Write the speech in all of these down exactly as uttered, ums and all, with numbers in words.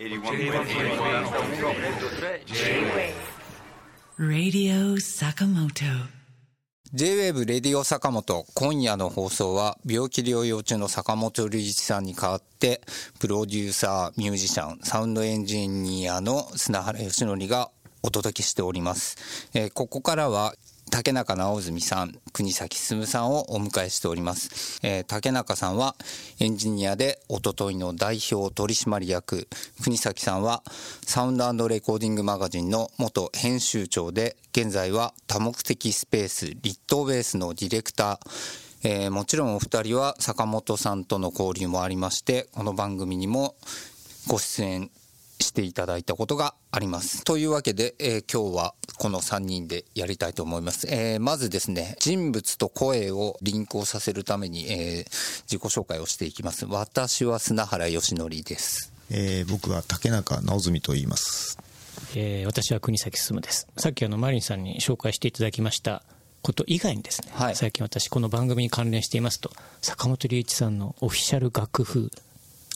J-Wave Radio Sakamoto J-Wave Radio Sakamoto 今夜の放送は病気療養中の坂本龍一さんに代わってプロデューサー、ミュージシャン、サウンドエンジニアの砂原義則がお届けしております、えー、ここからは竹中直澄さん、国崎進さんをお迎えしております、えー、竹中さんはエンジニアでおとといの代表取締役、国崎さんはサウンド&レコーディングマガジンの元編集長で、現在は多目的スペース立東ベースのディレクター、えー、もちろんお二人は坂本さんとの交流もありまして、この番組にもご出演していただいたことがあります。というわけで、えー、今日はこのさんにんでやりたいと思います。えー、まずですね、人物と声をリンクをさせるために、えー、自己紹介をしていきます。私は砂原義則です。えー、僕は竹中直澄と言います。えー、私は国崎進です。さっきあのマリンさんに紹介していただきましたこと以外にですね、はい、最近私この番組に関連していますと、坂本龍一さんのオフィシャル楽譜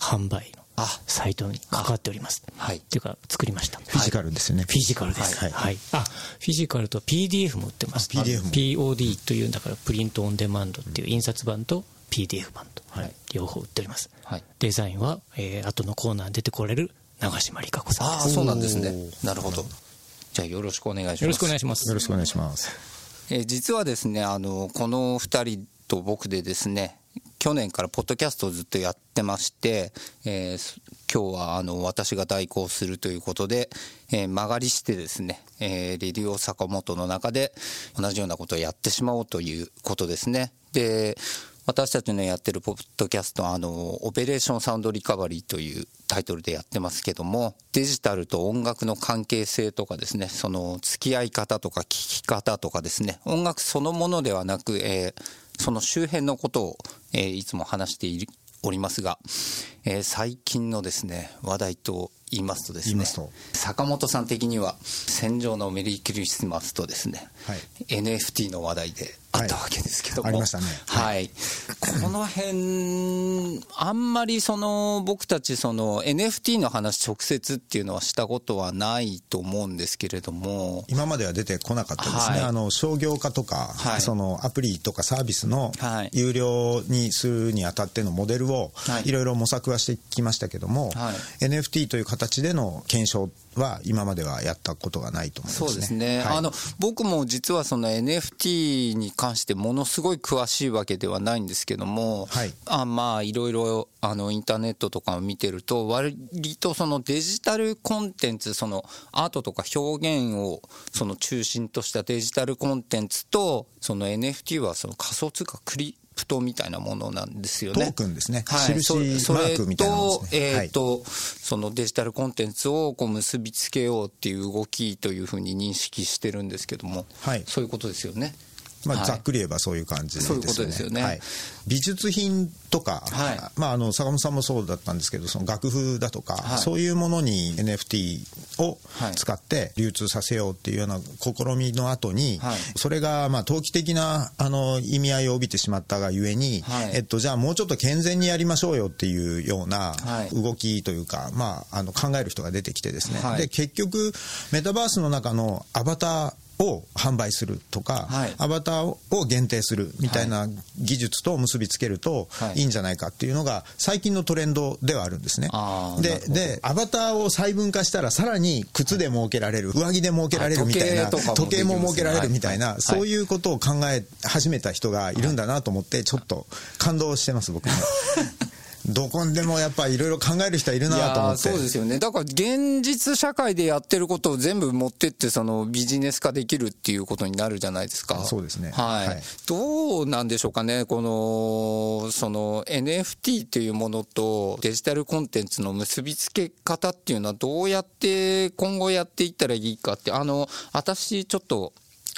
販売のあサイトに関わっております。はい。っていうか作りました。フィジカルですよね。フィジカルです。はい。はい、あ、フィジカルと ピーディーエフ も売ってます。ピーディーエフ も。ピーオーディー というだからプリントオンデマンドっていう印刷版と ピーディーエフ 版と両方売っております。はい。デザインは、えー、後のコーナーに出てこれる長島理香子さんです。ああ、そうなんですね。なるほど。じゃあよろしくお願いします。よろしくお願いします。よろしくお願いします。えー、実はですね、あのこのふたりと僕でですね、去年からポッドキャストをずっとやってまして、えー、今日はあの私が代行するということで、えー、間借りしてですね、えー、レディオ坂本の中で同じようなことをやってしまおうということですね。で、私たちのやってるポッドキャストはあのオペレーションサウンドリカバリーというタイトルでやってますけども、デジタルと音楽の関係性とかですね、その付き合い方とか聴き方とかですね、音楽そのものではなく、えーその周辺のことを、えー、いつも話しておりますが、えー、最近のですね話題と言いますとですね、坂本さん的には戦場のメリークリスマスとですね、はい、エヌエフティー の話題であったわけですけども、はい、ありましたね、はいはい、この辺あんまりその僕たちその エヌエフティー の話直接っていうのはしたことはないと思うんですけれども、今までは出てこなかったですね、はい、あの商業化とか、はい、そのアプリとかサービスの有料にするにあたってのモデルをいろいろ模索はしてきましたけども、はい、エヌエフティー という形形での検証は今まではやったことがないと思いますね。そうですね、はい、あの僕も実はその エヌエフティー に関してものすごい詳しいわけではないんですけども、はい、あまあいろいろあのインターネットとかを見てると、割とそのデジタルコンテンツ、そのアートとか表現をその中心としたデジタルコンテンツと、その エヌエフティー はその仮想通貨クリプトみたいなものなんですよね。トークンですね。はい、印マークみたいなものですね。それと、えーと、はい、そのデジタルコンテンツをこう結びつけようっていう動きというふうに認識してるんですけども、はい、そういうことですよね。まあはい、ざっくり言えばそういう感じですね。そういうことですよね。はい、美術品とか、はい、まあ、あの坂本さんもそうだったんですけど、その楽譜だとか、はい、そういうものに エヌエフティー を使って流通させようっていうような試みの後に、はい、それがまあ投機的なあの意味合いを帯びてしまったがゆえに、はい、えっと、じゃあもうちょっと健全にやりましょうよっていうような動きというか、まあ、あの考える人が出てきてですね、はい、で結局メタバースの中のアバターを販売するとか、はい、アバターを限定するみたいな技術と結びつけるといいんじゃないかっていうのが最近のトレンドではあるんですね。で、で、アバターを細分化したらさらに靴で儲けられる、上着で儲けられるみたいな、時計も儲けられるみたいな、そういうことを考え始めた人がいるんだなと思って、ちょっと感動してます僕も。どこでもやっぱりいろいろ考える人はいるなと思って。そうですよね。だから現実社会でやってることを全部持ってってそのビジネス化できるっていうことになるじゃないですか。そうですね。はい。はい、どうなんでしょうかね。このその エヌエフティー というものとデジタルコンテンツの結びつけ方っていうのはどうやって今後やっていったらいいかって、あの私ちょっと。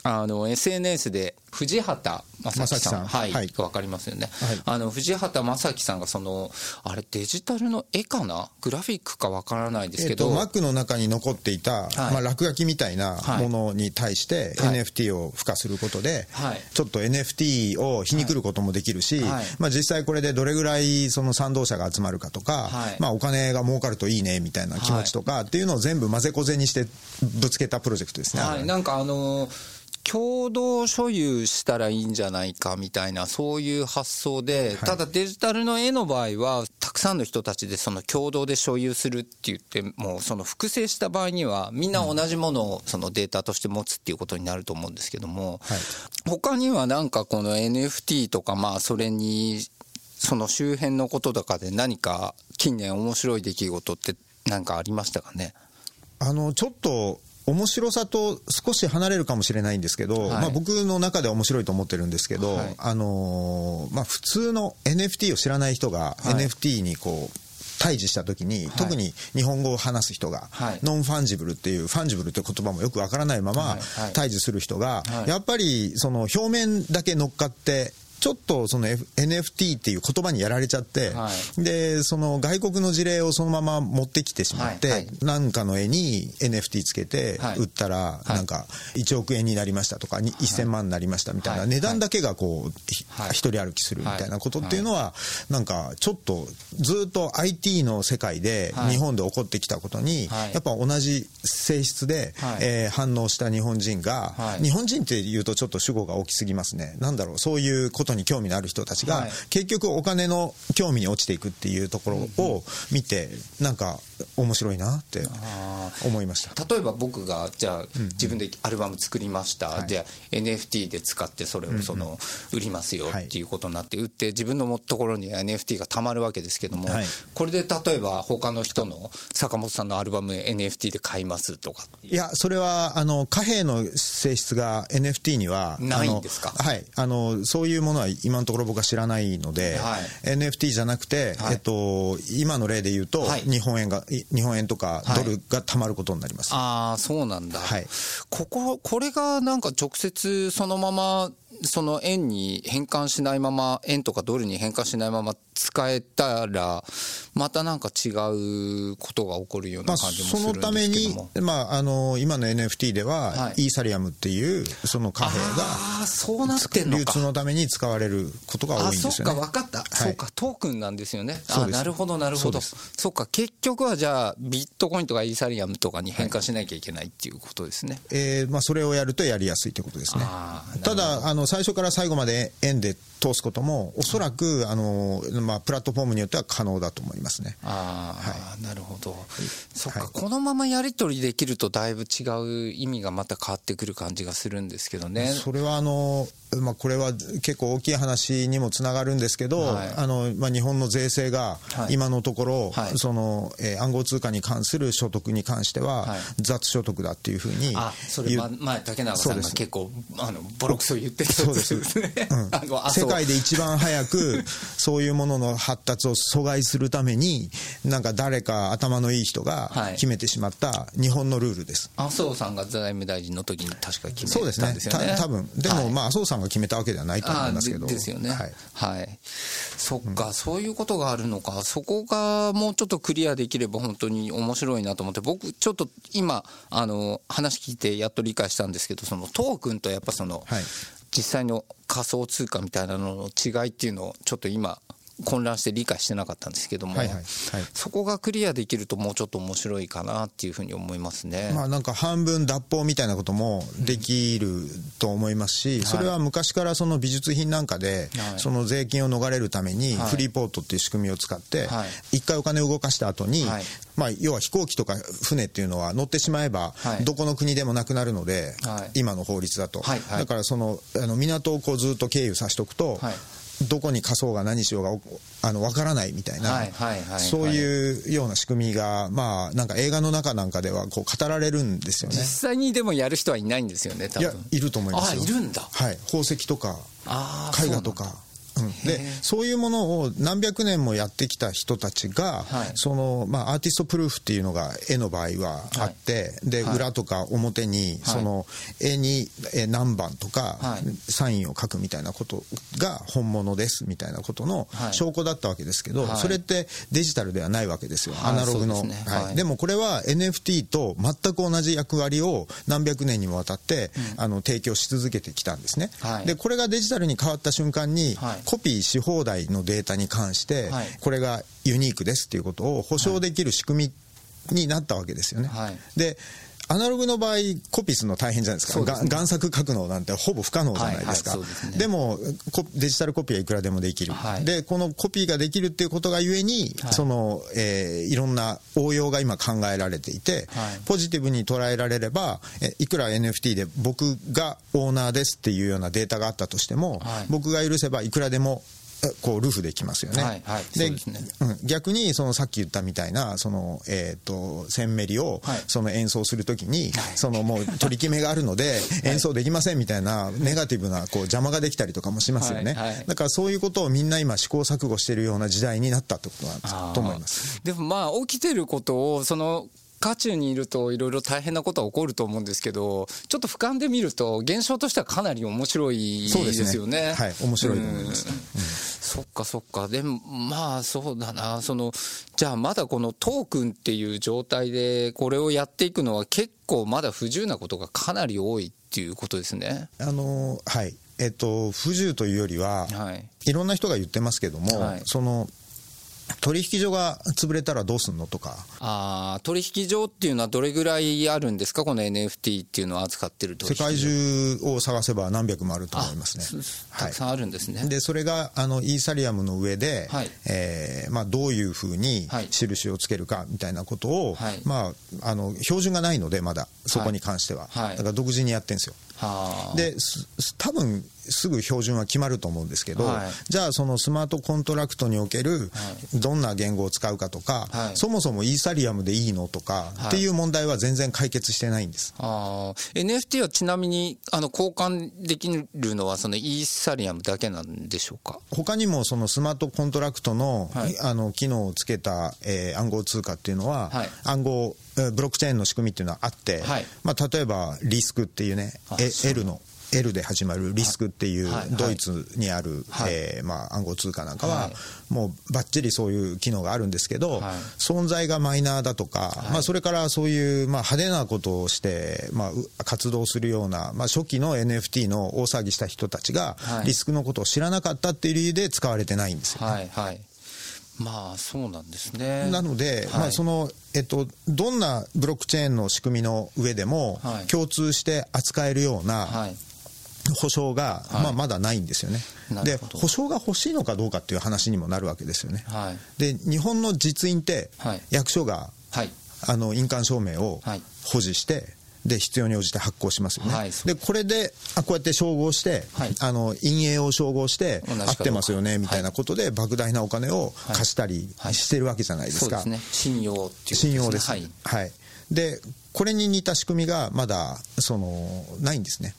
あの エスエヌエス で藤畑正樹さん、はい、はい、分かりますよね、はい、あの藤畑正樹さんがそのあれデジタルの絵かなグラフィックか分からないですけど、えー、と Mac の中に残っていた、はい、まあ、落書きみたいなものに対して、はい、エヌエフティー を付加することで、はい、ちょっと エヌエフティー を皮にくることもできるし、はいはい、まあ、実際これでどれぐらいその賛同者が集まるかとか、はい、まあ、お金が儲かるといいねみたいな気持ちとかっていうのを全部混ぜこぜにしてぶつけたプロジェクトですね、はい、なんかあのー共同所有したらいいんじゃないかみたいなそういう発想で、ただデジタルの絵の場合はたくさんの人たちでその共同で所有するって言ってもその複製した場合にはみんな同じものをそのデータとして持つっていうことになると思うんですけども、他にはなんかこの エヌエフティー とか、まあそれにその周辺のこととかで何か近年面白い出来事って何かありましたかね。あのちょっと面白さと少し離れるかもしれないんですけど、はい、まあ、僕の中では面白いと思ってるんですけど、はい、あのーまあ、普通の エヌエフティー を知らない人が エヌエフティー にこう対峙した時に、はい、特に日本語を話す人が、はい、ノンファンジブルっていうファンジブルって言葉もよくわからないまま対峙する人が、はいはい、やっぱりその表面だけ乗っかってちょっとその エヌエフティー っていう言葉にやられちゃって、はい、でその外国の事例をそのまま持ってきてしまって、はいはい、なんかの絵に エヌエフティー つけて売ったらなんかいちおくえんになりましたとか、はい、いっせんまんになりましたみたいな、値段だけがこう一人歩きするみたいなことっていうのはなんかちょっとずっと アイティー の世界で日本で起こってきたことにやっぱ同じ性質でえ反応した日本人が、日本人っていうとちょっと主語が大きすぎますね。なんだろう、そういうことに興味のある人たちが結局お金の興味に落ちていくっていうところを見てなんか面白いなって思いました。例えば僕がじゃあ自分でアルバム作りました、うんうん、じゃあ エヌエフティー で使ってそれをその売りますよっていうことになって売って自分のところに エヌエフティー がたまるわけですけども、はい、これで例えば他の人の坂本さんのアルバム エヌエフティー で買いますとか。いや、それはあの貨幣の性質が エヌエフティー にはないんですか。はい、あのそういうものは今のところ僕は知らないので、はい、エヌエフティー じゃなくて、はい、えっと、今の例で言うと、はい、日本円が日本円とかドルがたまることになります、はい、ああそうなんだ、はい、こここれがなんか直接そのままその円に変換しないまま円とかドルに変換しないまま使えたらまたなんか違うことが起こるような感じもするんですけども、まあ、そのために、まあ、あの今の エヌエフティー では、はい、イーサリアムっていうその貨幣が流通のために使われることが多いんですよね。あ、そうか、分かった、はい、そうか、トークンなんですよね。あ、なるほどなるほど、そうか、結局はじゃあビットコインとかイーサリアムとかに変換しなきゃいけないっていうことですね、はい、えーまあ、それをやるとやりやすいということですね。ただあの最初から最後まで円で通すこともおそらく、はい、あのまあ、プラットフォームによっては可能だと思いますね。ああ、はい、なるほど、はい、そっか、はい、このままやり取りできるとだいぶ違う意味がまた変わってくる感じがするんですけどね。それはあの、まあ、これは結構大きい話にもつながるんですけど、はい、あのまあ、日本の税制が今のところ、はいはい、そのえー、暗号通貨に関する所得に関しては、はい、雑所得だっていうふうに言う。あ、それは、まあ、竹中さんが結構あのボロクソ言ってたそうですね、うん、世界で一番早くそういうものの発達を阻害するためになんか誰か頭のいい人が決めてしまった日本のルールです、はい、麻生さんが財務大臣の時に確か決めたんですよね。そうですね、た多分でも、はい、まあ、麻生さんが決めたわけではないと思いますけど。 で, ですよね、はいはい、そっか、うん、そういうことがあるのか。そこがもうちょっとクリアできれば本当に面白いなと思って、僕ちょっと今あの話聞いてやっと理解したんですけど、そのトークンとやっぱその、はい、実際の仮想通貨みたいなのの違いっていうのをちょっと今混乱して理解してなかったんですけども、はいはいはい、そこがクリアできるともうちょっと面白いかなっていうふうに思いますね。まあ、なんか半分脱法みたいなこともできると思いますし、うん、それは昔からその美術品なんかで、はい、その税金を逃れるためにフリーポートっていう仕組みを使って、はい、一回お金を動かした後に、はい、まあ、要は飛行機とか船っていうのは乗ってしまえばどこの国でもなくなるので、はい、今の法律だと、はいはい、だからそのあの港をこうずっと経由させておくと、はい、どこに火葬が何しようがあの分からないみたいな、はいはいはいはい、そういうような仕組みが、まあ、なんか映画の中なんかではこう語られるんですよね。実際にでもやる人はいないんですよね、多分。いや、いると思いますよ。あ、いるんだ、はい、宝石とか絵画とかうん、でそういうものを何百年もやってきた人たちが、はい、そのまあ、アーティストプルーフっていうのが絵の場合はあって、はい、で、はい、裏とか表にその絵に何番とかサインを書くみたいなことが本物ですみたいなことの証拠だったわけですけど、はい、それってデジタルではないわけですよ、はい、アナログの、はい で, ねはい、でもこれは エヌエフティー と全く同じ役割を何百年にもわたって、うん、あの提供し続けてきたんですね、はい、でこれがデジタルに変わった瞬間に、はい、コピーし放題のデータに関して、はい、これがユニークですっていうことを保証できる仕組みになったわけですよね、はい、でアナログの場合コピーするの大変じゃないですか。そうですね、贋作書くのなんてほぼ不可能じゃないですか、はいはい、そうですね、でもデジタルコピーはいくらでもできる、はい、でこのコピーができるっていうことがゆえに、はい、その、えー、いろんな応用が今考えられていて、はい、ポジティブに捉えられればえいくら エヌエフティー で僕がオーナーですっていうようなデータがあったとしても、はい、僕が許せばいくらでもこうルフできますよね。はいはい、で、そうですね。うん、逆にそのさっき言ったみたいなそのえっとセンメリをその演奏するときに、はい、そのもう取り決めがあるので演奏できませんみたいなネガティブなこう邪魔ができたりとかもしますよね。はいはい、だからそういうことをみんな今試行錯誤しているような時代になったってことだと思います。でもまあ起きてることをその渦中にいるといろいろ大変なことは起こると思うんですけど、ちょっと俯瞰で見ると現象としてはかなり面白いですよね。そうですね、はい、面白いと思います、うんうん、そっかそっか。でもまあそうだな、そのじゃあまだこのトークンっていう状態でこれをやっていくのは結構まだ不自由なことがかなり多いっていうことですね。あのはいえっと不自由というよりは、はい、いろんな人が言ってますけども、はい、その取引所が潰れたらどうすんのとか。あ、取引所っていうのはどれぐらいあるんですか、この エヌエフティー っていうのを扱ってる取引所。世界中を探せば何百もあると思いますね。たくさんあるんですね、はい、でそれがあのイーサリアムの上で、はいえーまあ、どういうふうに印をつけるかみたいなことを、はいまあ、あの標準がないのでまだそこに関しては、はい、だから独自にやってるんですよ。はあ、で多分すぐ標準は決まると思うんですけど、はい、じゃあそのスマートコントラクトにおけるどんな言語を使うかとか、はい、そもそもイーサリアムでいいのとか、はい、っていう問題は全然解決してないんです。あ、エヌエフティー はちなみにあの交換できるのはそのイーサリアムだけなんでしょうか。他にもそのスマートコントラクト の,、はい、あの機能をつけた、えー、暗号通貨っていうのは、はい、暗号ブロックチェーンの仕組みっていうのはあって、はいまあ、例えばリスクっていうね、L の L で始まるリスクっていうドイツにある、はいえーまあ、暗号通貨なんかはもうバッチリそういう機能があるんですけど、はい、存在がマイナーだとか、はいまあ、それからそういうまあ派手なことをしてまあ活動するようなまあ初期の エヌエフティー の大騒ぎした人たちがリスクのことを知らなかったっていう理由で使われてないんですよね。はいはいまあそうなんですね。なので、はいまあ、その、えっと、どんなブロックチェーンの仕組みの上でも共通して扱えるような、はいはい保証が、はいまあ、まだないんですよね。で保証が欲しいのかどうかっていう話にもなるわけですよね、はい、で日本の実印って、はい、役所が、はい、あの印鑑証明を保持して、はいで必要に応じて発行しますよね、はい、でこれであこうやって照合して、はい、あの陰影を照合して合ってますよねみたいなことで、はい、莫大なお金を貸したりしてるわけじゃないですか、はいはい、そうですね信用っていうことですね信用です、はいはい、でこれに似た仕組みがまだそのないんですね。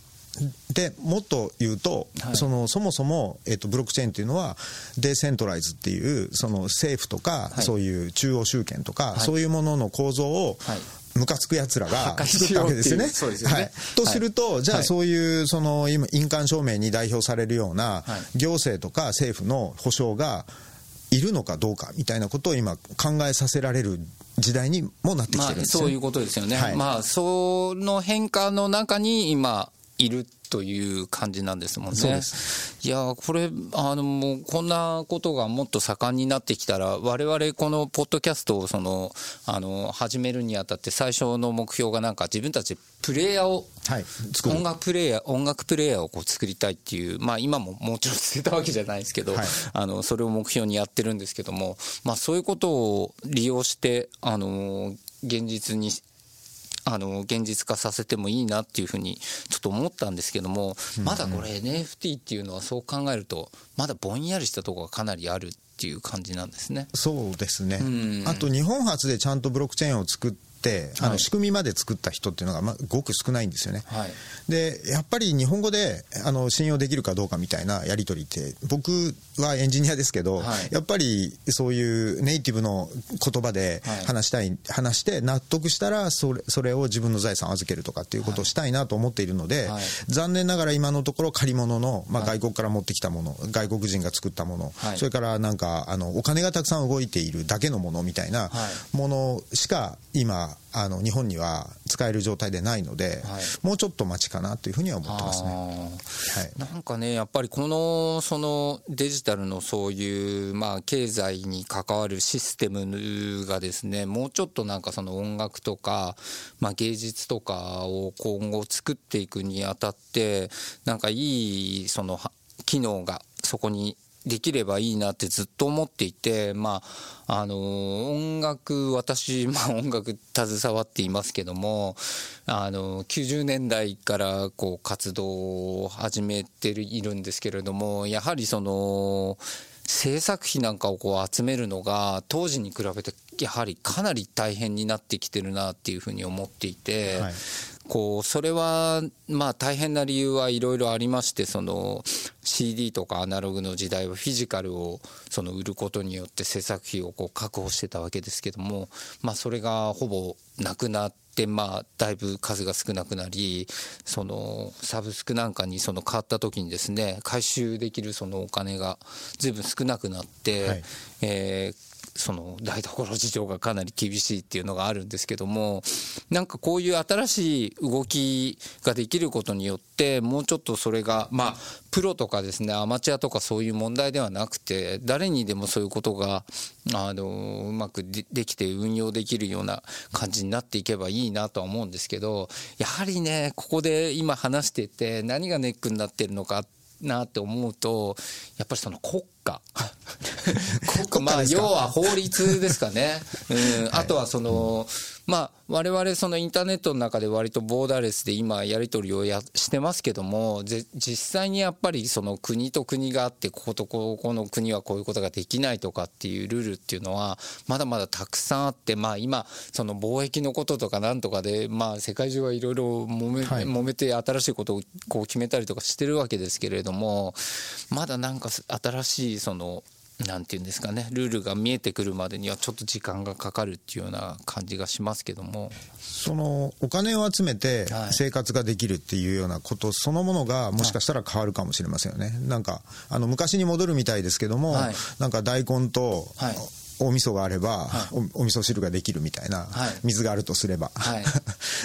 でもっと言うと、はい、そのそもそも、えっと、ブロックチェーンというのはデセントライズっていうその政府とか、はい、そういう中央集権とか、はい、そういうものの構造を、はいムカつく奴らが作ったわけですよね。そうですよね、はい、とすると、はい、じゃあそういうその今印鑑証明に代表されるような行政とか政府の保障がいるのかどうかみたいなことを今考えさせられる時代にもなってきてるんですよね、まあ、そういうことですよね、はいまあ、その変化の中に今いるという感じなんですもんね。そうです。いやこれあのもうこんなことがもっと盛んになってきたら我々このポッドキャストをそのあの始めるにあたって最初の目標がなんか自分たちプレイヤーを、はい、作る音楽プレイヤー音楽プレイヤーをこう作りたいっていうまあ今ももちろん捨てたわけじゃないですけど、はい、あのそれを目標にやってるんですけどもまあそういうことを利用してあの現実にあの現実化させてもいいなっていうふうにちょっと思ったんですけどもまだこれ エヌエフティー っていうのはそう考えるとまだぼんやりしたところがかなりあるっていう感じなんですね。そうですね、うん、あと日本初でちゃんとブロックチェーンを作ってって、はい、あの仕組みまで作った人っていうのが、ま、ごく少ないんですよね、はい、でやっぱり日本語であの信用できるかどうかみたいなやり取りって僕はエンジニアですけど、はい、やっぱりそういうネイティブの言葉で話したい、はい、話して納得したらそれ、それを自分の財産を預けるとかっていうことをしたいなと思っているので、はい、残念ながら今のところ借り物の、まあ、外国から持ってきたもの、はい、外国人が作ったもの、はい、それからなんかあのお金がたくさん動いているだけのものみたいなものしか今あの日本には使える状態でないので、はい、もうちょっと待ちかなというふうには思ってますね、はい、なんかねやっぱりこの、そのデジタルのそういう、まあ、経済に関わるシステムがですねもうちょっとなんかその音楽とか、まあ、芸術とかを今後作っていくにあたってなんかいいその機能がそこにできればいいなってずっと思っていて、まああのー、音楽私、まあ、音楽携わっていますけども、あのー、きゅうじゅうねんだいからこう活動を始めているんですけれども、やはりその制作費なんかをこう集めるのが当時に比べてやはりかなり大変になってきてるなっていうふうに思っていて、はい、こうそれはまあ大変な理由はいろいろありまして、その シーディー とかアナログの時代はフィジカルをその売ることによって制作費をこう確保してたわけですけども、まあそれがほぼなくなって、まあだいぶ数が少なくなり、そのサブスクなんかにその変わった時にですね回収できるそのお金が随分少なくなって、はい、えーその台所事情がかなり厳しいっていうのがあるんですけども、なんかこういう新しい動きができることによってもうちょっとそれがまあプロとかですねアマチュアとかそういう問題ではなくて、誰にでもそういうことがあのうまく で, できて運用できるような感じになっていけばいいなとは思うんですけど、やはりねここで今話してて何がネックになってるのかなって思うと、やっぱりその国家国家、まあ要は法律ですかね、うん、あとはそのまあ我々そのインターネットの中で割とボーダーレスで今やり取りをやしてますけども、実際にやっぱりその国と国があって、こことここの国はこういうことができないとかっていうルールっていうのはまだまだたくさんあって、まあ今その貿易のこととかなんとかでまあ世界中はいろいろ揉め、はい、揉めて新しいことをこう決めたりとかしてるわけですけれども、まだなんか新しいそのなんていうんですかね、ルールが見えてくるまでにはちょっと時間がかかるっていうような感じがしますけども、そのお金を集めて生活ができるっていうようなことそのものがもしかしたら変わるかもしれませんよね。なんかあの昔に戻るみたいですけども、はい、なんか大根と、はい、お味噌があれば、はい、お, お味噌汁ができるみたいな、はい、水があるとすれば、はい、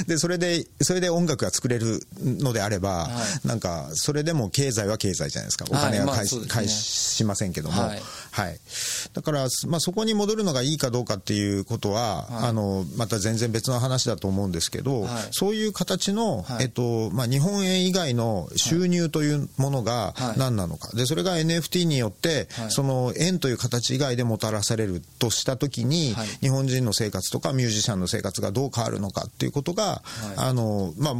でそれでそれで音楽が作れるのであれば、はい、なんかそれでも経済は経済じゃないですか。お金は返 し,、はいまあね、返しませんけども、はいはい、だから、まあ、そこに戻るのがいいかどうかっていうことは、はい、あのまた全然別の話だと思うんですけど、はい、そういう形の、はいえっとまあ、日本円以外の収入というものが何なのか、はい、でそれが エヌエフティー によって、はい、その円という形以外でもたらされるとしたときに、はい、日本人の生活とかミュージシャンの生活がどう変わるのかっていうことが、はい、あのまあ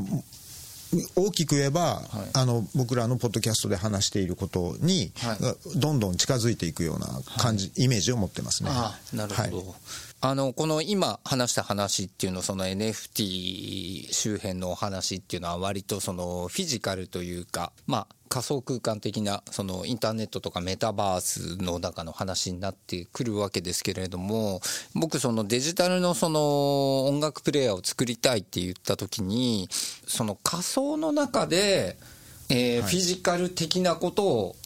大きく言えば、はい、あの僕らのポッドキャストで話していることに、はい、どんどん近づいていくような感じ、はい、イメージを持ってますね。ああ、なるほど、はい、あのこの今話した話っていうのその エヌエフティー 周辺のお話っていうのは割とそのフィジカルというか、まあ仮想空間的なそのインターネットとかメタバースの中の話になってくるわけですけれども、僕そのデジタルのその音楽プレイヤーを作りたいって言った時に、その仮想の中でえフィジカル的なことを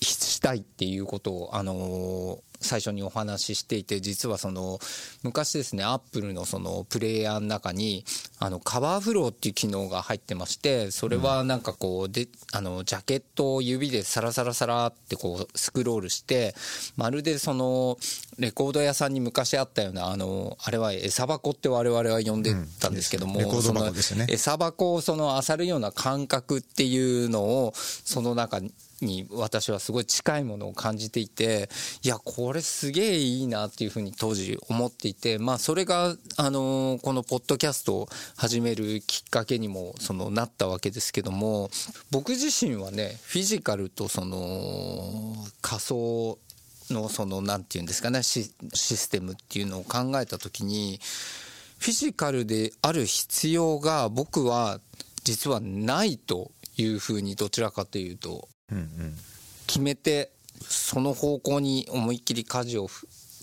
したいっていうことをあの最初にお話ししていて、実はその昔ですね Apple のそのプレイヤーの中にあのカバーフローっていう機能が入ってまして、それはなんかこうであのジャケットを指でサラサラサラってこうスクロールして、まるでそのレコード屋さんに昔あったような あのあれは餌箱って我々は呼んでたんですけども、その餌箱をその漁るような感覚っていうのをその中にに私はすごい近いものを感じていて、いやこれすげえいいなっていうふうに当時思っていて、まあそれがあのこのポッドキャストを始めるきっかけにもそのなったわけですけども、僕自身はねフィジカルとその仮想のそのなんていうんですかね シ, システムっていうのを考えた時に、フィジカルである必要が僕は実はないというふうにどちらかというと決めて、その方向に思いっきり舵を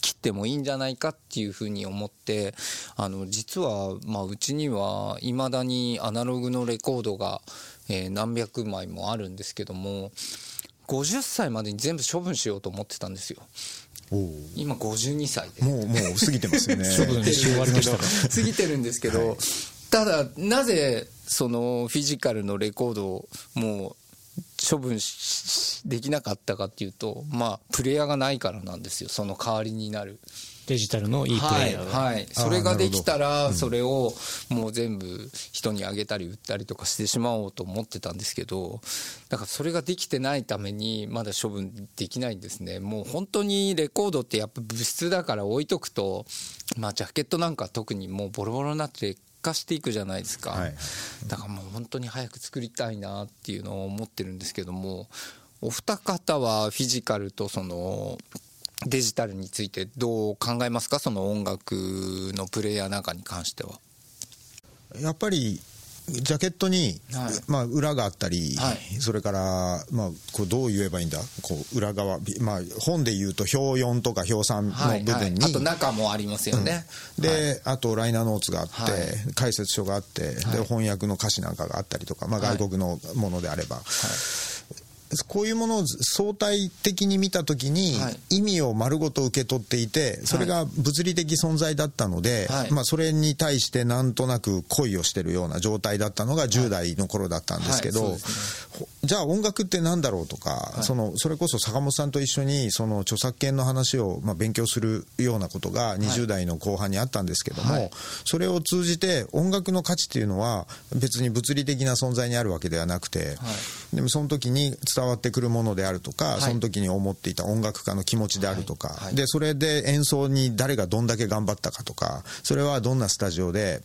切ってもいいんじゃないかっていうふうに思って、あの実はまあうちにはいまだにアナログのレコードがえ何百枚もあるんですけども、ごじゅっさいまでに全部処分しようと思ってたんですよ。お今ごじゅうにさいでもうもう過ぎてますよね処分し終わりましたから過ぎてるんですけど、はい、ただなぜそのフィジカルのレコードをもう処分できなかったかっていうと、まあプレイヤーがないからなんですよ。その代わりになるデジタルのいいプレイヤーが、はいはい、それができたらそれをもう全部人にあげたり売ったりとかしてしまおうと思ってたんですけど、だからそれができてないためにまだ処分できないんですね。もう本当にレコードってやっぱ物質だから置いとくと、まあジャケットなんか特にもうボロボロになって化していくじゃないですか、はい、だからもう本当に早く作りたいなっていうのを思ってるんですけども、お二方はフィジカルとそのデジタルについてどう考えますか？その音楽のプレイヤーなんかに関しては。やっぱりジャケットに、はい、まあ、裏があったり、はい、それから、まあ、こうどう言えばいいんだ、こう裏側、まあ、本で言うと表よんとか表さんの部分に、はいはい、あと中もありますよね、うん、で、はい、あとライナーノーツがあって、はい、解説書があって、はい、で翻訳の歌詞なんかがあったりとか、まあ、外国のものであれば、はいはい、こういうものを相対的に見たときに、はい、意味を丸ごと受け取っていて、それが物理的存在だったので、はい、まあ、それに対してなんとなく恋をしてるような状態だったのがじゅう代の頃だったんですけど、はいはい、そうですね、じゃあ音楽ってなんだろうとか、はい、そのそれこそ坂本さんと一緒にその著作権の話をまあ勉強するようなことがにじゅう代の後半にあったんですけども、はい、それを通じて音楽の価値っていうのは別に物理的な存在にあるわけではなくて、はい、でもその時に伝わってくるものであるとか、はい、その時に思っていた音楽家の気持ちであるとか、はいはい、でそれで演奏に誰がどんだけ頑張ったかとか、それはどんなスタジオで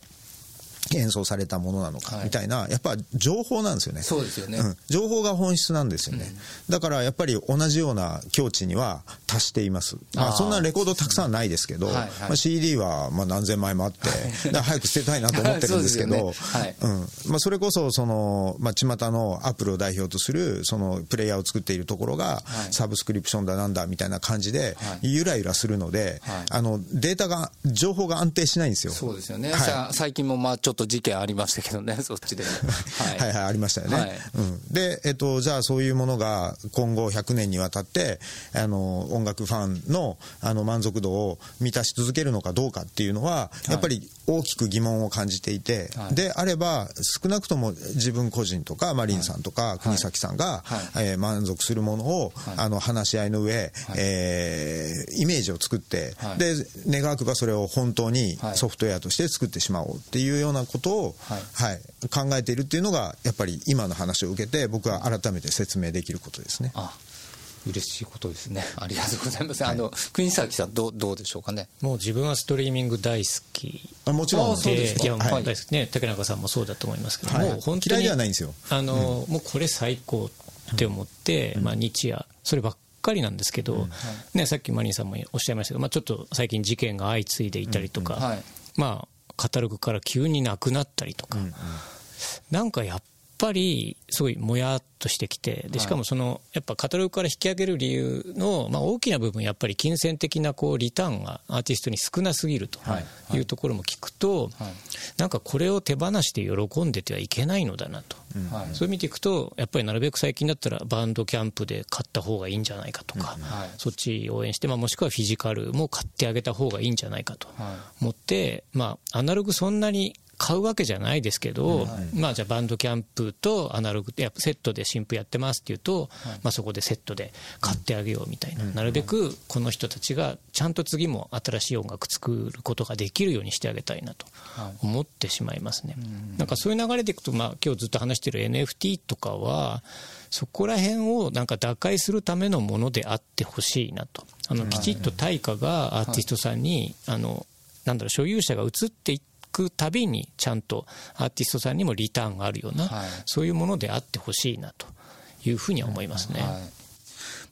演奏されたものなのかみたいな、はい、やっぱ情報なんですよね。そうですよね、うん、情報が本質なんですよね、うん、だからやっぱり同じような境地には達しています、まあ、そんなレコードたくさんはないですけど、はいはい、まあ、シーディー はまあ何千枚もあって、はい、だ早く捨てたいなと思ってるんですけどそ, う、ね、はい、うん、まあ、それこそその、まあ、巷のアップルを代表とするそのプレイヤーを作っているところが、はい、サブスクリプションだなんだみたいな感じで、はい、ゆらゆらするので、はい、あのデータが情報が安定しないんですよ。そうですよね、はい、最近もまあちょっとちょっと事件ありましたけどね、そっちで、はい、はいはいありましたよね、はい、うん、で、えっと、じゃあそういうものが今後ひゃくねんにわたってあの音楽ファン の, あの満足度を満たし続けるのかどうかっていうのはやっぱり大きく疑問を感じていて、はい、であれば少なくとも自分個人とかマリンさんとか国崎さんが、はいはい、えー、満足するものを、はい、あの話し合いの上、はい、えー、イメージを作って、はい、で願くばそれを本当にソフトウェアとして作ってしまおうっていうようなことを、はいはい、考えているっていうのがやっぱり今の話を受けて僕は改めて説明できることですね。あ、嬉しいことですね、ありがとうございます、はい、あの国崎さんど う, どうでしょうかね。もう自分はストリーミング大好き、あ、もちろんそうですか、いや、はい、大好きね、竹中さんもそうだと思いますけど、はい、もう本当に嫌いではないんですよ、あの、うん、もうこれ最高って思って、うん、まあ、日夜そればっかりばっかりなんですけど、うん、はい、ね、さっきマリンさんもおっしゃいましたけど、まあ、ちょっと最近事件が相次いでいたりとか、うん、はい、まあ、カタログから急になくなったりとか、うんうん、なんかやっぱりすごいもやっとしてきて、でしかもそのやっぱカタログから引き上げる理由の、まあ、大きな部分やっぱり金銭的なこうリターンがアーティストに少なすぎるというところも聞くと、はいはい、なんかこれを手放して喜んでてはいけないのだなと、はい、そう見ていくとやっぱりなるべく最近だったらバンドキャンプで買った方がいいんじゃないかとか、うん、はい、そっち応援して、まあ、もしくはフィジカルも買ってあげた方がいいんじゃないかと思って、はい、まあ、アナログそんなに買うわけじゃないですけど、はい、まあ、じゃあバンドキャンプとアナログってセットで新譜やってますっていうと、はい、まあ、そこでセットで買ってあげようみたいな、うん、なるべくこの人たちがちゃんと次も新しい音楽作ることができるようにしてあげたいなと思ってしまいますね、はい、なんかそういう流れでいくと、まあ、今日ずっと話してる エヌエフティー とかはそこら辺をなんか打開するためのものであってほしいなと、あのきちっと対価がアーティストさんに、はい、あのなんだろう、所有者が移っていってたびにちゃんとアーティストさんにもリターンがあるような、はい、そういうものであってほしいなというふうには思いますね、はいはい、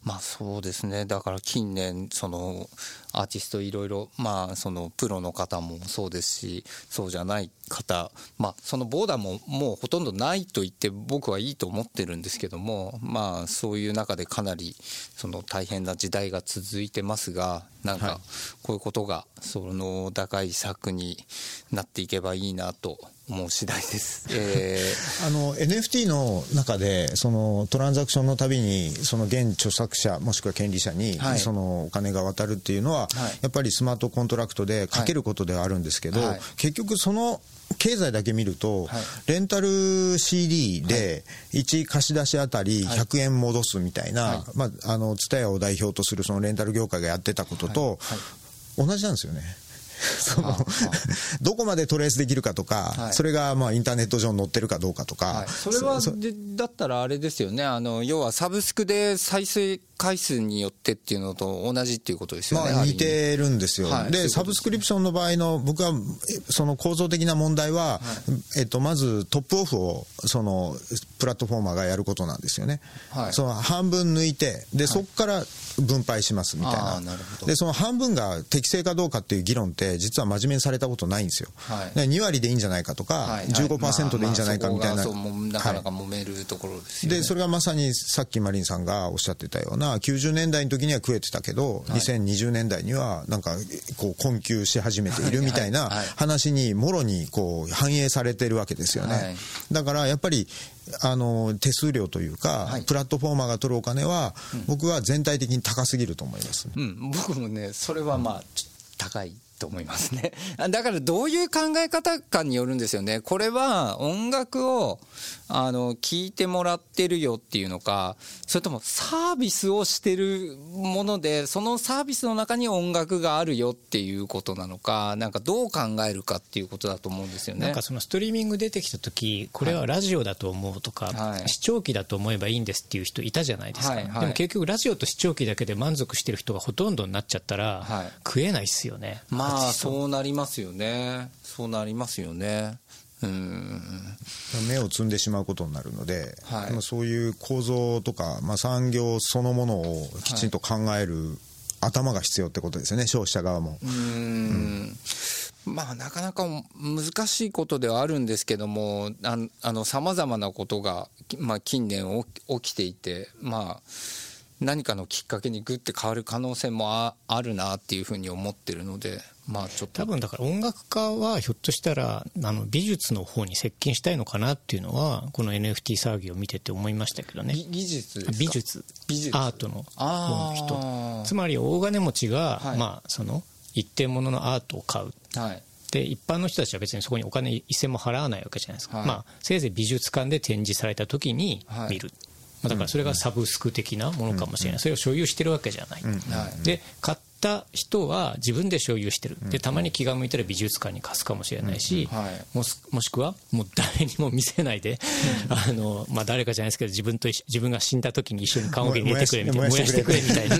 まあ、そうですね。だから近年そのアーティストいろいろ、まあそのプロの方もそうですし、そうじゃない方、まあそのボーダーももうほとんどないと言って僕はいいと思ってるんですけども、まあそういう中でかなりその大変な時代が続いてますが、なんかこういうことがその打開策になっていけばいいなと思う次第です、えー、あの エヌエフティー の中でそのトランザクションのたびにその現著作者もしくは権利者にそのお金が渡るっていうのはやっぱりスマートコントラクトでかけることではあるんですけど、結局その経済だけ見ると、はい、レンタル シーディー でいち貸し出しあたりひゃくえん戻すみたいな、まああのTSUTAYAを代表とするそのレンタル業界がやってたことと同じなんですよね。そのどこまでトレースできるかとか、はい、それがまあインターネット上に載ってるかどうかとか、はい、それはでだったらあれですよね、あの要はサブスクで再生回数によってっていうのと同じっていうことですよね、まあ、似てるんですよ、はい、で, で、ね、サブスクリプションの場合の僕はその構造的な問題は、はいえっと、まずトップオフをそのプラットフォーマーがやることなんですよね、はい、その半分抜いてで、はい、そこから分配しますみたい な, なでその半分が適正かどうかっていう議論って実は真面目にされたことないんですよ、はい、に割でいいんじゃないかとか、はい、じゅうごパーセント でいいんじゃないかみたいな、まあまあ、そなかなか揉めるところですよね、はい、でそれがまさにさっきマリンさんがおっしゃってたようなきゅうじゅうねんだいの時には食えてたけど、はい、にせんにじゅうねんだいにはなんかこう困窮し始めているみたいな話にもろにこう反映されてるわけですよね、はい、だからやっぱりあの手数料というか、はい、プラットフォーマーが取るお金は、うん、僕は全体的に高すぎると思います、うん、僕もねそれはまあ、うん、高いと思いますね。だからどういう考え方かによるんですよね。これは音楽をあの聞いてもらってるよっていうのか、それともサービスをしてるものでそのサービスの中に音楽があるよっていうことなのか、なんかどう考えるかっていうことだと思うんですよね。なんかそのストリーミング出てきた時、これはラジオだと思うとか、はい、視聴器だと思えばいいんですっていう人いたじゃないですか、はいはい、でも結局ラジオと視聴器だけで満足してる人がほとんどになっちゃったら、はい、食えないっすよね。まあああそうなりますよね。そうなりますよね。うん。目を摘んでしまうことになるので、はい、そういう構造とか、まあ、産業そのものをきちんと考える、はい、頭が必要ってことですよね、消費者側も。うーん、うん、まあなかなか難しいことではあるんですけども、ああの様々なことが、まあ、近年起きていて、まあ何かのきっかけにグッて変わる可能性もあるなっていうふうに思ってるので、まあ、ちょっと多分だから音楽家はひょっとしたらあの美術の方に接近したいのかなっていうのはこの エヌエフティー 騒ぎを見てて思いましたけどね。技術ですか？美術、美術アートの人、つまり大金持ちが、はい、まあ、その一点物のアートを買う、はい、で一般の人たちは別にそこにお金一銭も払わないわけじゃないですか、はい、まあ、せいぜい美術館で展示された時に見る、はい、だからそれがサブスク的なものかもしれない、うんうん、それを所有してるわけじゃない、うんうん、で買った人は自分で所有してる、でたまに気が向いたら美術館に貸すかもしれないし、うんうん、はい、も, もしくはもう誰にも見せないであの、まあ、誰かじゃないですけど自 分, と自分が死んだ時に一緒に棺桶に入れてくれみたいな、燃やしてくれみたいな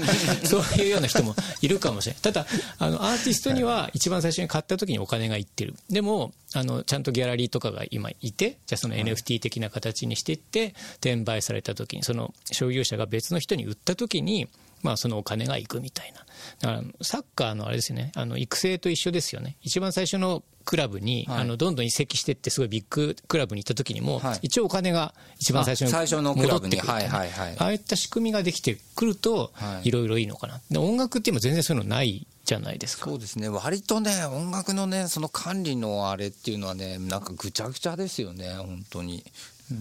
そういうような人もいるかもしれない。ただあのアーティストには一番最初に買った時にお金がいってる、でもあのちゃんとギャラリーとかが今いて、じゃあその エヌエフティー 的な形にしていって転売された時にその所有者が別の人に売った時に、まあそのお金がいくみたいな。だからサッカーのあれですよね、あの育成と一緒ですよね。一番最初のクラブに、はい、あのどんどん移籍していってすごいビッグクラブに行った時にも、はい、一応お金が一番最初に戻ってくるみたいな、はいはいはい、ああいった仕組みができてくると、はい、いろいろいいのかな。で音楽って今全然そういうのないじゃないですか。そうですね、割とね音楽のねその管理のあれっていうのはね、なんかぐちゃぐちゃですよね本当に、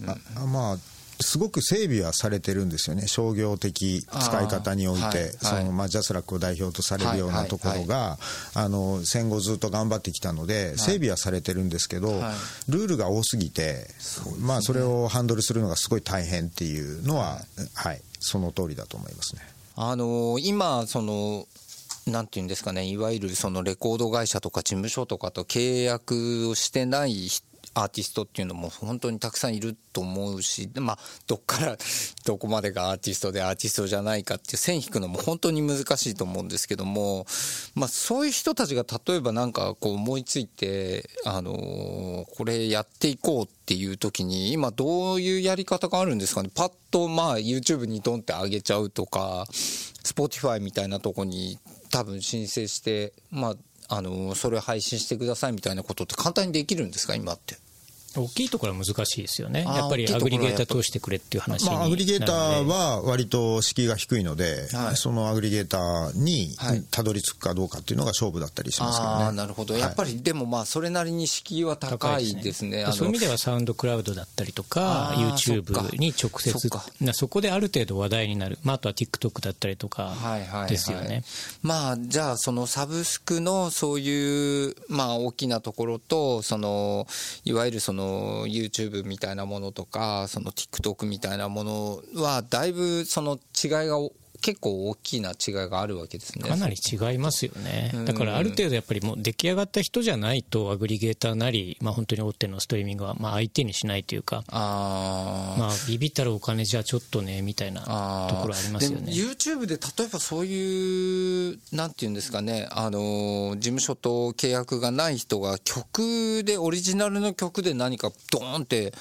うん、ああまあすごく整備はされてるんですよね、商業的使い方において、はいはい、そのまあ、ジャスラック を代表とされるようなところが、はいはいはい、あの戦後ずっと頑張ってきたので整備はされてるんですけど、はい、ルールが多すぎて、はい、まあ、それをハンドルするのがすごい大変っていうのは、はいはい、その通りだと思いますね。あの今そのなんていうんですかね、いわゆるそのレコード会社とか事務所とかと契約をしてない人アーティストっていうのも本当にたくさんいると思うし、まあ、どっからどこまでがアーティストでアーティストじゃないかっていう線引くのも本当に難しいと思うんですけども、まあ、そういう人たちが例えばなんかこう思いついて、あのー、これやっていこうっていう時に今どういうやり方があるんですかね。パッとまあ YouTube にドンって上げちゃうとか Spotify みたいなとこに多分申請して、まあ、あのそれ配信してくださいみたいなことって簡単にできるんですか今って。大きいところは難しいですよね。やっぱりアグリゲーター通してくれっていう話になるので、まあ、アグリゲーターは割と敷居が低いので、はい、そのアグリゲーターにたどり着くかどうかっていうのが勝負だったりしますけどね。あ、なるほど。やっぱりでもまあそれなりに敷居は高いです ね, ですねあのそういう意味ではサウンドクラウドだったりとか YouTube に直接 そ, そこである程度話題になる、まあ、あとは TikTok だったりとかですよね、はいはいはい。まあ、じゃあそのサブスクのそういう、まあ、大きなところとそのいわゆるそのYouTube みたいなものとかその TikTok みたいなものはだいぶその違いが結構大きな違いがあるわけですね。かなり違いますよね。だからある程度やっぱりもう出来上がった人じゃないとアグリゲーターなり、まあ、本当に大手のストリーミングはまあ相手にしないというか、あ、まあ、ビビったらお金じゃちょっとねみたいなところありますよね。で YouTube で例えばそういうなんていうんですかね、あの事務所と契約がない人が曲でオリジナルの曲で何かドーンって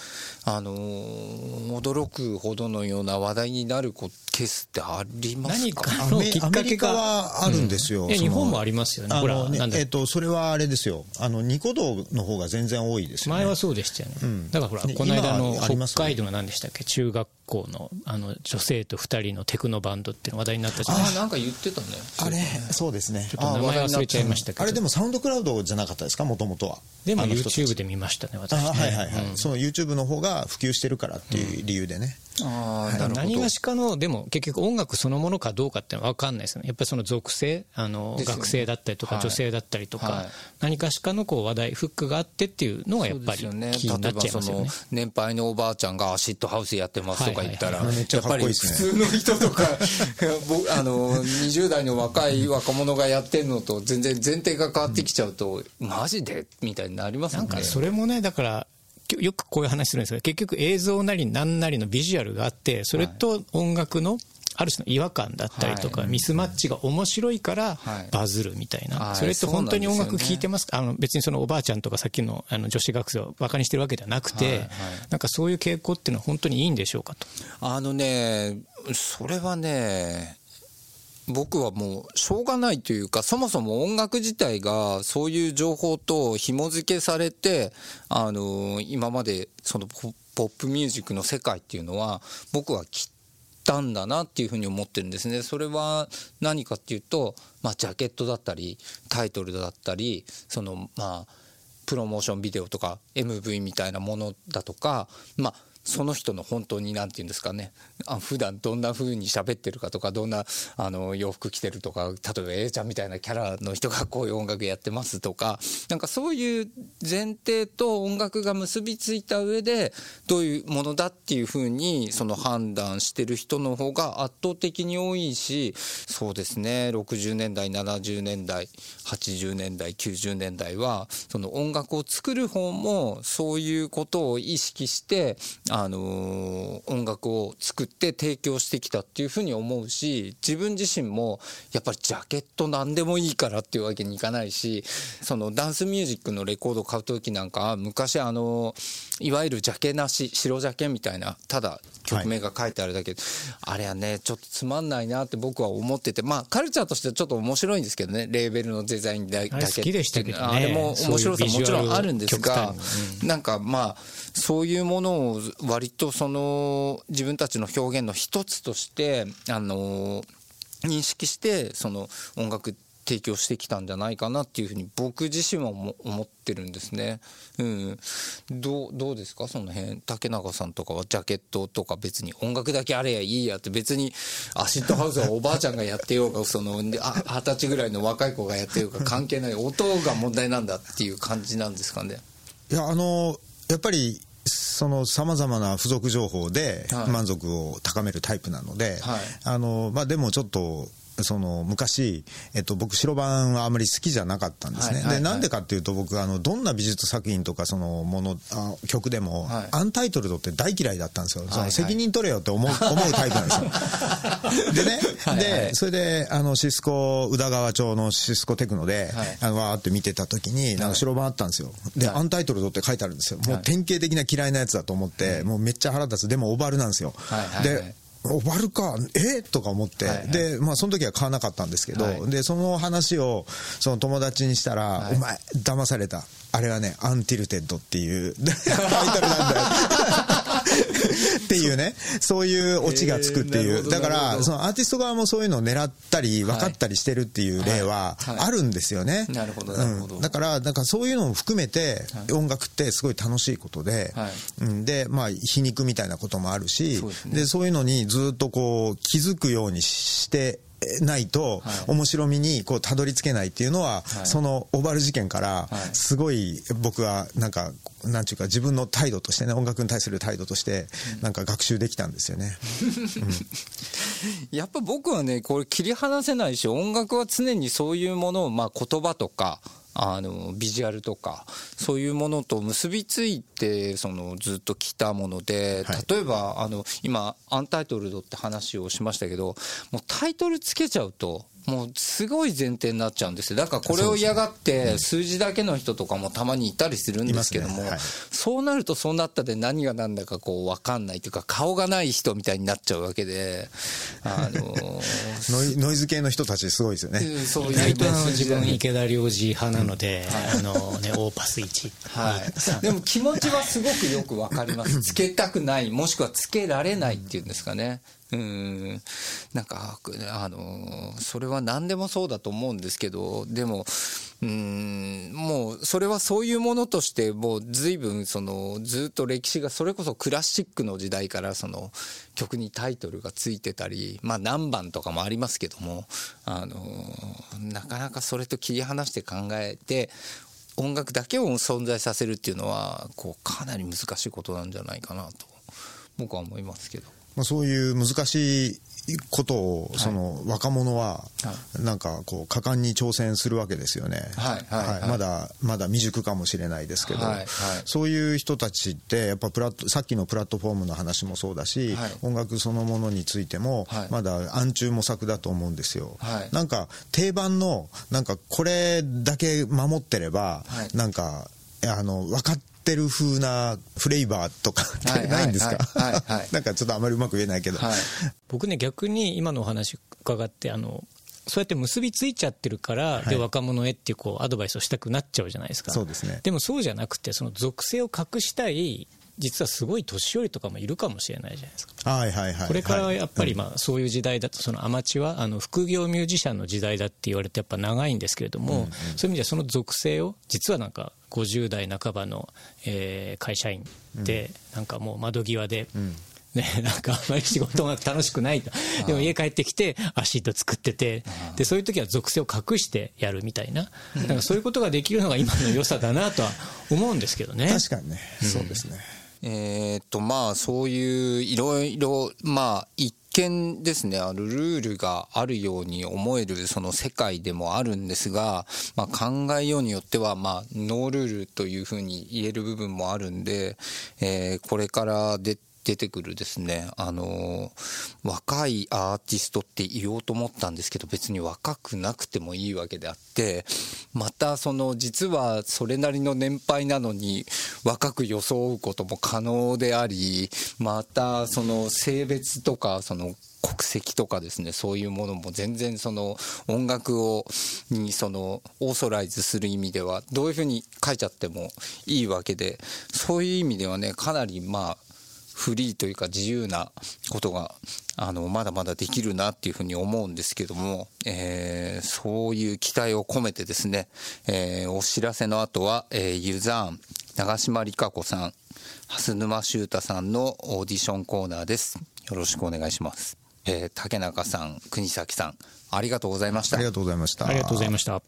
あの驚くほどのような話題になるケースってあり何かのきっかけがアメリカはあるんですよ、うん、日本もありますよね。ほら、ね、なんだえー、とそれはあれですよ、あのニコ動の方が全然多いですよね。前はそうでしたよね、うん、だからほらこの間の北海道の何でしたっけ、中学校 の, あの女性とふたりのテクノバンドっていうの話題になったじゃないですか。あ、なんか言ってたねあれ。そうですね、ちょっと名前忘れちゃいましたけど、 あ, あれでもサウンドクラウドじゃなかったですか、もともとは。でも YouTube で見ましたね私ね。あ、はいはいはい、うん、その YouTube の方が普及してるからっていう理由でね、うん、あ、なるほど。何がしかのでも結局音楽そのものかどうかってのは分かんないですよね。やっぱりその属性、あの、ね、学生だったりとか女性だったりとか、はい、何かしかのこう話題フックがあってっていうのがやっぱり気になっちゃいますよね。年配のおばあちゃんがアシッドハウスやってますとか言ったら、はいはいはい、やっぱり普通の人とかあのにじゅう代の若い若者がやってるのと全然前提が変わってきちゃうと、うん、マジでみたいになりますね。なんかそれもね、だからよくこういう話するんですが、結局映像なり何なりのビジュアルがあって、それと音楽のある種の違和感だったりとか、はい、ミスマッチが面白いからバズるみたいな、はい、それって本当に音楽聴いてますか、はい、あの別にそのおばあちゃんとかさっき の, あの女子学生をバカにしてるわけではなくて、はいはい、なんかそういう傾向っていうのは本当にいいんでしょうかと。あのね、それはね、僕はもうしょうがないというか、そもそも音楽自体がそういう情報と紐付けされて、あのー、今までそのポップミュージックの世界っていうのは僕は切ったんだなっていうふうに思ってるんですね。それは何かっていうと、まあ、ジャケットだったりタイトルだったり、そのまあプロモーションビデオとか エムブイ みたいなものだとか、まあその人の本当に何て言うんですかね、あ、普段どんな風に喋ってるかとか、どんなあの洋服着てるとか、例えば A ちゃんみたいなキャラの人がこういう音楽やってますとか、なんかそういう前提と音楽が結びついた上でどういうものだっていう風にその判断してる人の方が圧倒的に多いし、そうですね、ろくじゅうねんだいななじゅうねんだいはちじゅうねんだいきゅうじゅうねんだいはその音楽を作る方もそういうことを意識してあの音楽を作って提供してきたっていうふうに思うし、自分自身もやっぱりジャケットなんでもいいからっていうわけにいかないし、そのダンスミュージックのレコード買うときなんか昔あのいわゆるジャケなし白ジャケみたいな、ただ曲名が書いてあるだけ、はい、あれはねちょっとつまんないなって僕は思ってて、まあカルチャーとしてはちょっと面白いんですけどね、レーベルのデザインだけ好きでしたけどね、あれも面白さもちろんあるんですが、うん、なんかまあそういうものを割とその自分たちの表現の一つとしてあの認識してその音楽提供してきたんじゃないかなっていうふうに僕自身は思ってるんですね、うん、どう、どうですかその辺。竹中さんとかはジャケットとか別に音楽だけあれやいいやって、別にアシッドハウスはおばあちゃんがやってようがその二十歳ぐらいの若い子がやってようが関係ない、音が問題なんだっていう感じなんですかね。いや、あのやっぱりその様々な付属情報で満足を高めるタイプなので、はい、あのまあ、でもちょっとその昔、えっと、僕白版はあまり好きじゃなかったんですね、はいはいはい、でなんでかっていうと、僕あのどんな美術作品とかそのものあ曲でも、はい、アンタイトルドって大嫌いだったんですよ、はいはい、その責任取れよって思 う, 思うタイプなんですよでね、はいはい、でそれであのシスコ宇田川町のシスコテクノで、はい、あのわーって見てた時になんか白版あったんですよ、はい、で、はい、アンタイトルドって書いてあるんですよ、もう典型的な嫌いなやつだと思って、はい、もうめっちゃ腹立つ、でもオーバルなんですよ、はいはいはい、で割るかえとか思って、はいはい、でまあその時は買わなかったんですけど、はい、でその話をその友達にしたら、はい、お前騙された、あれはねアンティルテッドっていうタイトルなんだよっていうね、そういうオチがつくっていう、えー、だからそのアーティスト側もそういうのを狙ったり分かったりしてるっていう例はあるんですよね。なるほどなるほど。だからなんかそういうのも含めて音楽ってすごい楽しいことで、はい、でまあ皮肉みたいなこともあるし、そうですね、でそういうのにずっとこう気づくようにしてないと面白みにこうたどり着けないっていうのは、はい、そのオバル事件からすごい僕はなんかなんていうか自分の態度としてね、音楽に対する態度としてなんか学習できたんですよね、うん、やっぱ僕はねこれ切り離せないし、音楽は常にそういうものをまあ言葉とかあのビジュアルとかそういうものと結びついてそのずっと来たもので、例えば、はい、あの今アンタイトルドって話をしましたけど、もうタイトルつけちゃうともうすごい前提になっちゃうんですよ。だからこれを嫌がって数字だけの人とかもたまにいたりするんですけども、そうなるとそうなったで何が何だかこう分かんないというか、顔がない人みたいになっちゃうわけで、あのー、ノイズ系の人たちすごいですよね。そういう人は自分池田良二派なので、うんはい、あのね、オーパスいち、はい、でも気持ちはすごくよく分かります。つけたくない、もしくはつけられないっていうんですかね。うん、なんかあのそれは何でもそうだと思うんですけど、でもうーんもうそれはそういうものとしてもう随分そのずっと歴史が、それこそクラシックの時代からその曲にタイトルがついてたり、まあ何番とかもありますけども、あのなかなかそれと切り離して考えて音楽だけを存在させるっていうのはこうかなり難しいことなんじゃないかなと僕は思いますけど。まあ、そういう難しいことをその若者はなんかこう果敢に挑戦するわけですよね、はいはいはい、まだまだ未熟かもしれないですけど、はいはい、そういう人たちってやっぱプラットさっきのプラットフォームの話もそうだし、はい、音楽そのものについてもまだ暗中模索だと思うんですよ、はい、なんか定番のなんかこれだけ守ってればなんかあの分かってってる風なフレーバーとかってないんですか？なんかちょっとあまりうまく言えないけど、はい、僕ね逆に今のお話伺ってあのそうやって結びついちゃってるから、はい、で若者へっていうこうアドバイスをしたくなっちゃうじゃないですか。そうですね。でもそうじゃなくてその属性を隠したい実はすごい年寄りとかもいるかもしれないじゃないですか、はいはいはい、これからはやっぱりまあそういう時代だとそのアマチュアあの副業ミュージシャンの時代だって言われてやっぱ長いんですけれども、うんうん、そういう意味ではその属性を実はなんかごじゅう代半ばの、えー、会社員で、うん、なんかもう窓際で、うんね、なんかあんまり仕事が楽しくないとでも家帰ってきてアシート作っててでそういう時は属性を隠してやるみたい な, なんかそういうことができるのが今の良さだなとは思うんですけどね。確かにね、うん、そうですね。えー、とまあそういういろいろまあ一見ですねあのルールがあるように思えるその世界でもあるんですが、まあ、考えようによってはまあノールールというふうに言える部分もあるんで、えー、これから出て出てくるですね、あのー、若いアーティストって言おうと思ったんですけど別に若くなくてもいいわけであって、またその実はそれなりの年配なのに若く装うことも可能であり、またその性別とかその国籍とかですねそういうものも全然その音楽をにそのオーソライズする意味ではどういうふうに書いちゃってもいいわけで、そういう意味ではねかなりまあフリーというか自由なことがあのまだまだできるなっていうふうに思うんですけども、えー、そういう期待を込めてですね、えー、お知らせの後は、えー、ユザーン長島理香子さん蓮沼修太さんのオーディションコーナーです。よろしくお願いします。えー、竹中さん国崎さんありがとうございました。ありがとうございました。ありがとうございました。